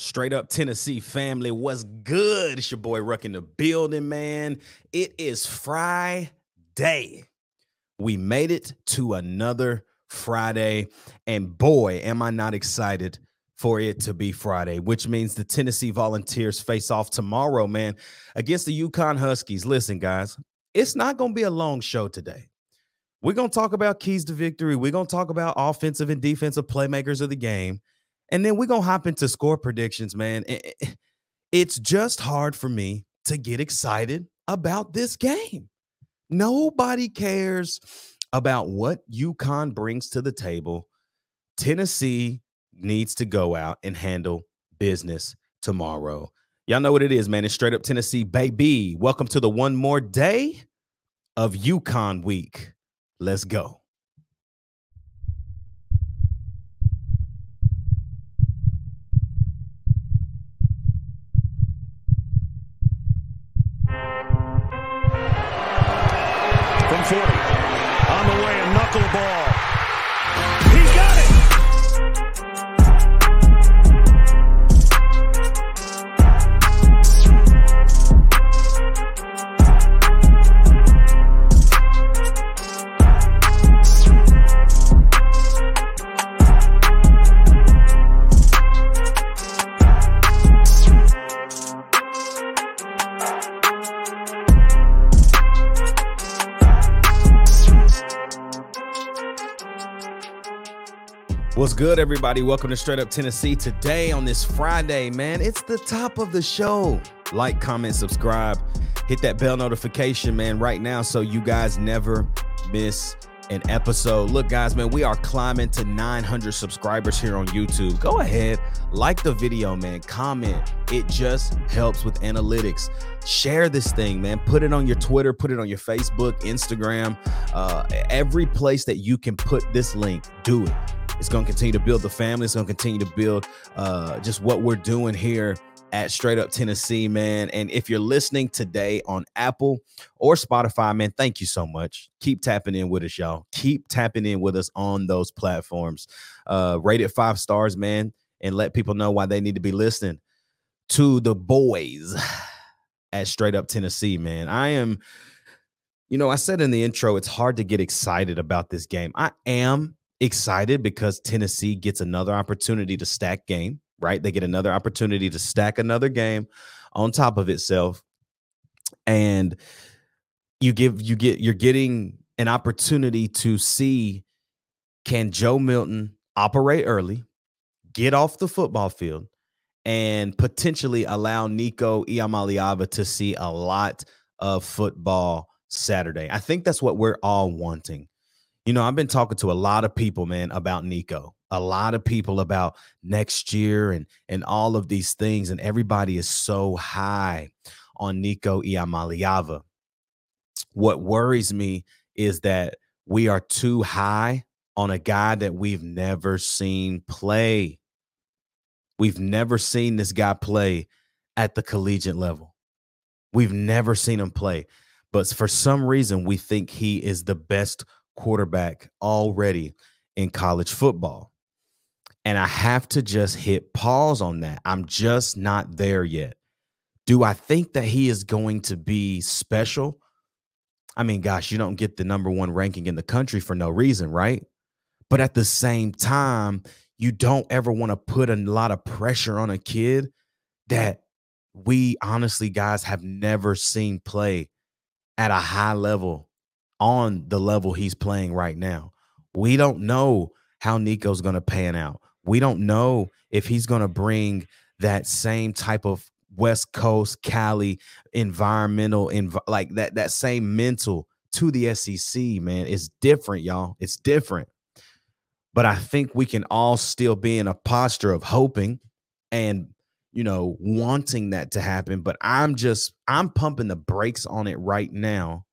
Straight Up Tennessee family, what's good? It's your boy Ruck in the building, man. It is Friday. We made it to another Friday, and boy, am I not excited for it to be Friday, which means the Tennessee Volunteers face off tomorrow, man, against the Yukon Huskies. Listen, guys, it's not going to be a long show today. We're going to talk about keys to victory. We're going to talk about offensive and defensive playmakers of the game. And then we're going to hop into score predictions, man. It's just hard for me to get excited about this game. Nobody cares about what UConn brings to the table. Tennessee needs to go out and handle business tomorrow. Y'all know what it is, man. It's Straight Up Tennessee, baby. Welcome to the one more day of UConn week. Let's go. From 40, on the way, a knuckle ball. He got it! What's good, everybody? Welcome to Straight Up Tennessee. Today on this Friday, man, it's the top of the show. Like, comment, subscribe, hit that bell notification, man, right now so you guys never miss an episode. Look, guys, man, we are climbing to 900 subscribers here on YouTube. Go ahead, like the video, man, comment. It just helps with analytics. Share this thing, man. Put it on your Twitter, put it on your Facebook, Instagram, every place that you can put this link, do it. It's going to continue to build the family. It's going to continue to build just what we're doing here at Straight Up Tennessee, man. And if you're listening today on Apple or Spotify, man, thank you so much. Keep tapping in with us, y'all. Keep tapping in with us on those platforms. Rate it 5 stars, man, and let people know why they need to be listening to the boys at Straight Up Tennessee, man. I said in the intro, it's hard to get excited about this game. I am excited because Tennessee gets another opportunity to stack game, right? They get another opportunity to stack another game on top of itself. And you're getting an opportunity to see, can Joe Milton operate early, get off the football field, and potentially allow Nico Iamaleava to see a lot of football Saturday. I think that's what we're all wanting. You know, I've been talking to a lot of people, man, about Nico, a lot of people about next year and all of these things. And everybody is so high on Nico Iamaleava. What worries me is that we are too high on a guy that we've never seen play. We've never seen this guy play at the collegiate level. We've never seen him play. But for some reason, we think he is the best quarterback already in college football. And I have to just hit pause on that. I'm just not there yet. Do I think that he is going to be special? I mean, gosh, you don't get the #1 ranking in the country for no reason, right? But at the same time, you don't ever want to put a lot of pressure on a kid that we honestly, guys, have never seen play at a high level. On the level he's playing right now. We don't know how Nico's going to pan out. We don't know if he's going to bring that same type of West Coast, Cali environmental, like that same mental to the SEC, man. It's different, y'all. It's different. But I think we can all still be in a posture of hoping and, you know, wanting that to happen. But I'm pumping the brakes on it right now.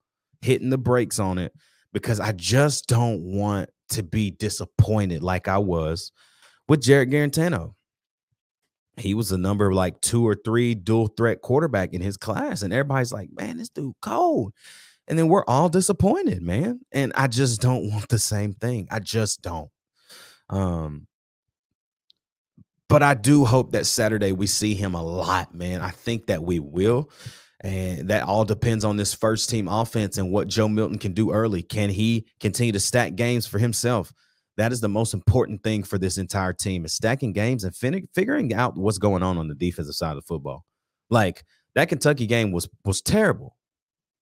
Hitting the brakes on it because I just don't want to be disappointed like I was with Jared Garantano. He was a number like 2 or 3 dual threat quarterback in his class. And everybody's like, man, this dude cold. And then we're all disappointed, man. And I just don't want the same thing. I just don't. But I do hope that Saturday we see him a lot, man. I think that we will. And that all depends on this first team offense and what Joe Milton can do early. Can he continue to stack games for himself? That is the most important thing for this entire team, is stacking games and figuring out what's going on the defensive side of the football. Like, that Kentucky game was terrible.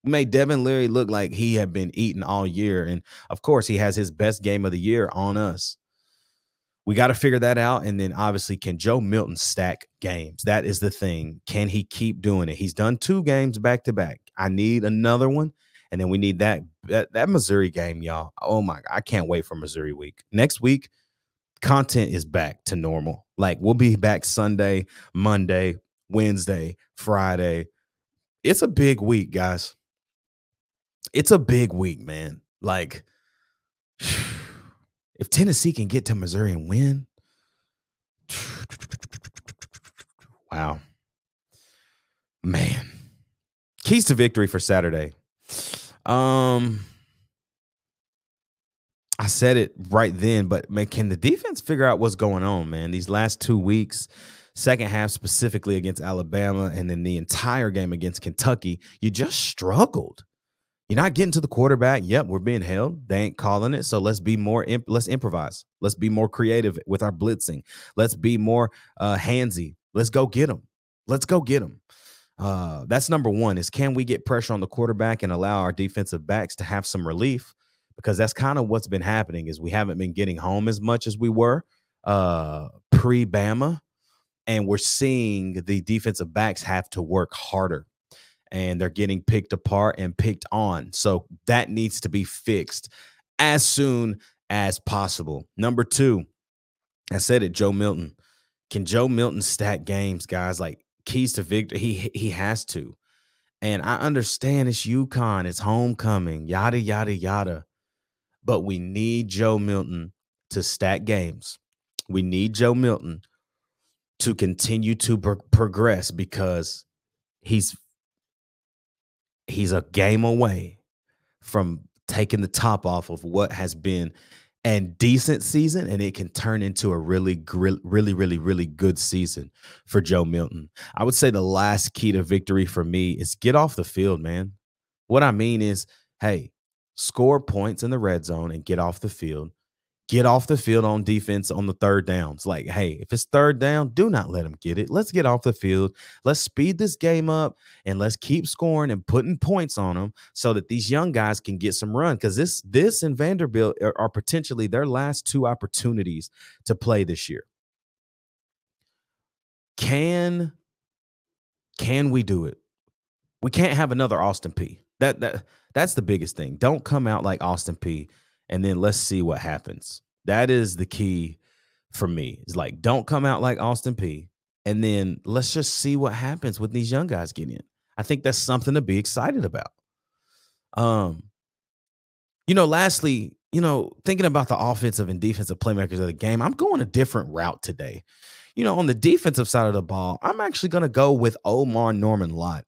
It made Devin Leary look like he had been eating all year. And, of course, he has his best game of the year on us. We got to figure that out. And then, obviously, can Joe Milton stack games? That is the thing. Can he keep doing it? He's done 2 games back-to-back. I need another one. And then we need that Missouri game, y'all. Oh, my God. I can't wait for Missouri week. Next week, content is back to normal. Like, we'll be back Sunday, Monday, Wednesday, Friday. It's a big week, guys. It's a big week, man. Like, if Tennessee can get to Missouri and win, wow. Man. Keys to victory for Saturday. I said it right then, but man, can the defense figure out what's going on, man? These last 2 weeks, second half specifically against Alabama and then the entire game against Kentucky, you just struggled. You're not getting to the quarterback. Yep, we're being held. They ain't calling it. So let's be more, let's improvise. Let's be more creative with our blitzing. Let's be more handsy. Let's go get them. Let's go get them. That's number one, is can we get pressure on the quarterback and allow our defensive backs to have some relief? Because that's kind of what's been happening, is we haven't been getting home as much as we were pre-Bama, and we're seeing the defensive backs have to work harder, and they're getting picked apart and picked on. So that needs to be fixed as soon as possible. Number two, I said it, Joe Milton. Can Joe Milton stack games, guys? Like, keys to victory, he has to. And I understand it's UConn, it's homecoming, yada, yada, yada. But we need Joe Milton to stack games. We need Joe Milton to continue to progress, because he's a game away from taking the top off of what has been and decent season, and it can turn into a really good season for Joe Milton. I would say the last key to victory for me is get off the field, man. What I mean is, hey, score points in the red zone and get off the field. Get off the field on defense on the third downs. Like, hey, if it's third down, do not let them get it. Let's get off the field. Let's speed this game up, and let's keep scoring and putting points on them so that these young guys can get some run. Because this and Vanderbilt are potentially their last 2 opportunities to play this year. Can we do it? We can't have another Austin Peay. That's the biggest thing. Don't come out like Austin Peay, and then let's see what happens. That is the key for me. It's like, don't come out like Austin Peay, and then let's just see what happens with these young guys getting in. I think that's something to be excited about. Lastly, thinking about the offensive and defensive playmakers of the game, I'm going a different route today. On the defensive side of the ball, I'm actually going to go with Omar Norman Lott.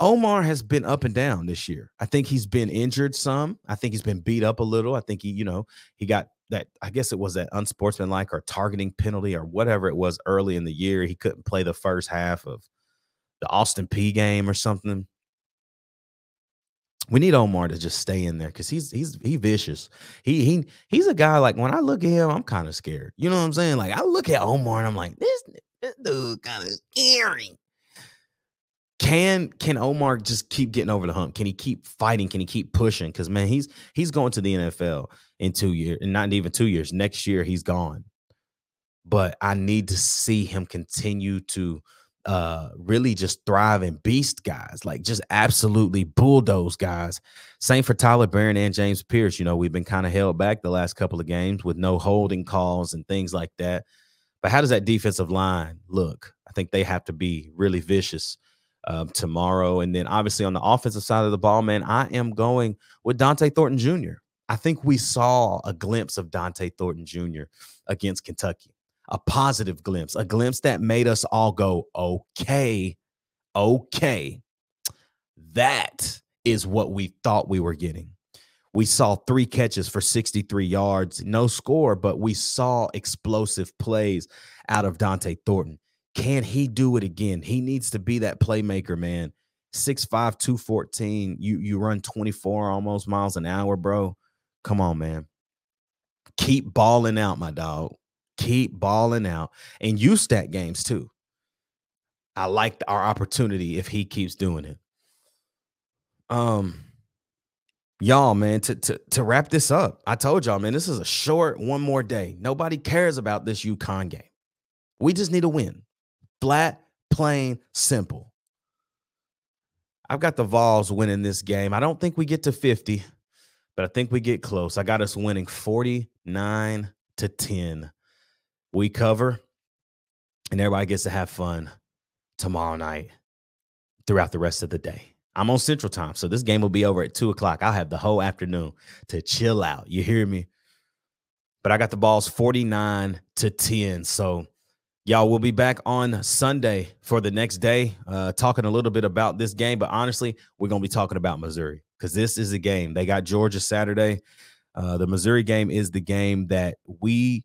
Omar has been up and down this year. I think he's been injured some. I think he's been beat up a little. I think he got that, I guess it was that unsportsmanlike or targeting penalty or whatever it was early in the year. He couldn't play the first half of the Austin Peay game or something. We need Omar to just stay in there, because he's vicious. He's a guy, like, when I look at him, I'm kind of scared. You know what I'm saying? Like, I look at Omar and I'm like, this dude kind of scary. Can Omar just keep getting over the hump? Can he keep fighting? Can he keep pushing? Because, man, he's going to the NFL in 2 years, and not even 2 years. Next year, he's gone. But I need to see him continue to really just thrive and beast guys, like just absolutely bulldoze guys. Same for Tyler Barron and James Pierce. We've been kind of held back the last couple of games with no holding calls and things like that. But how does that defensive line look? I think they have to be really vicious tomorrow. And then obviously on the offensive side of the ball, man, I am going with Dante Thornton Jr. I think we saw a glimpse of Dante Thornton Jr. against Kentucky, a positive glimpse, a glimpse that made us all go, okay. That is what we thought we were getting. We saw 3 catches for 63 yards, no score, but we saw explosive plays out of Dante Thornton. Can he do it again? He needs to be that playmaker, man. 6'5", 214, you run 24 almost miles an hour, bro. Come on, man. Keep balling out, my dog. Keep balling out. And you stack games, too. I like our opportunity if he keeps doing it. Y'all, man, to wrap this up, I told y'all, man, this is a short one more day. Nobody cares about this UConn game. We just need a win. Flat, plain, simple. I've got the Vols winning this game. I don't think we get to 50, but I think we get close. I got us winning 49-10. We cover, and everybody gets to have fun tomorrow night throughout the rest of the day. I'm on Central Time, so this game will be over at 2 o'clock. I'll have the whole afternoon to chill out. You hear me? But I got the Vols 49-10, so... Y'all, we'll be back on Sunday for the next day, talking a little bit about this game. But honestly, we're going to be talking about Missouri because this is a game. They got Georgia Saturday. The Missouri game is the game that if we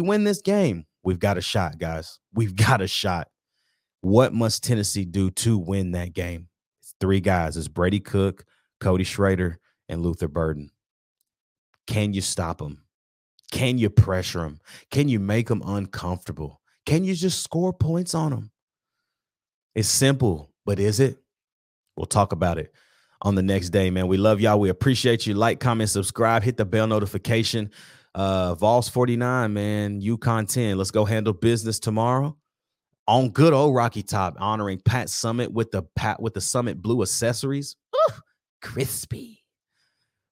win this game, we've got a shot, guys. We've got a shot. What must Tennessee do to win that game? It's three guys. It's Brady Cook, Cody Schrader, and Luther Burden. Can you stop them? Can you pressure them? Can you make them uncomfortable? Can you just score points on them? It's simple, but is it? We'll talk about it on the next day, man. We love y'all. We appreciate you. Like, comment, subscribe, hit the bell notification. Vols 49, man. UConn 10. Let's go handle business tomorrow on good old Rocky Top, honoring Pat Summit with the Summit Blue accessories. Ooh, crispy.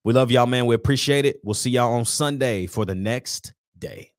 We love y'all, man. We appreciate it. We'll see y'all on Sunday for the next day.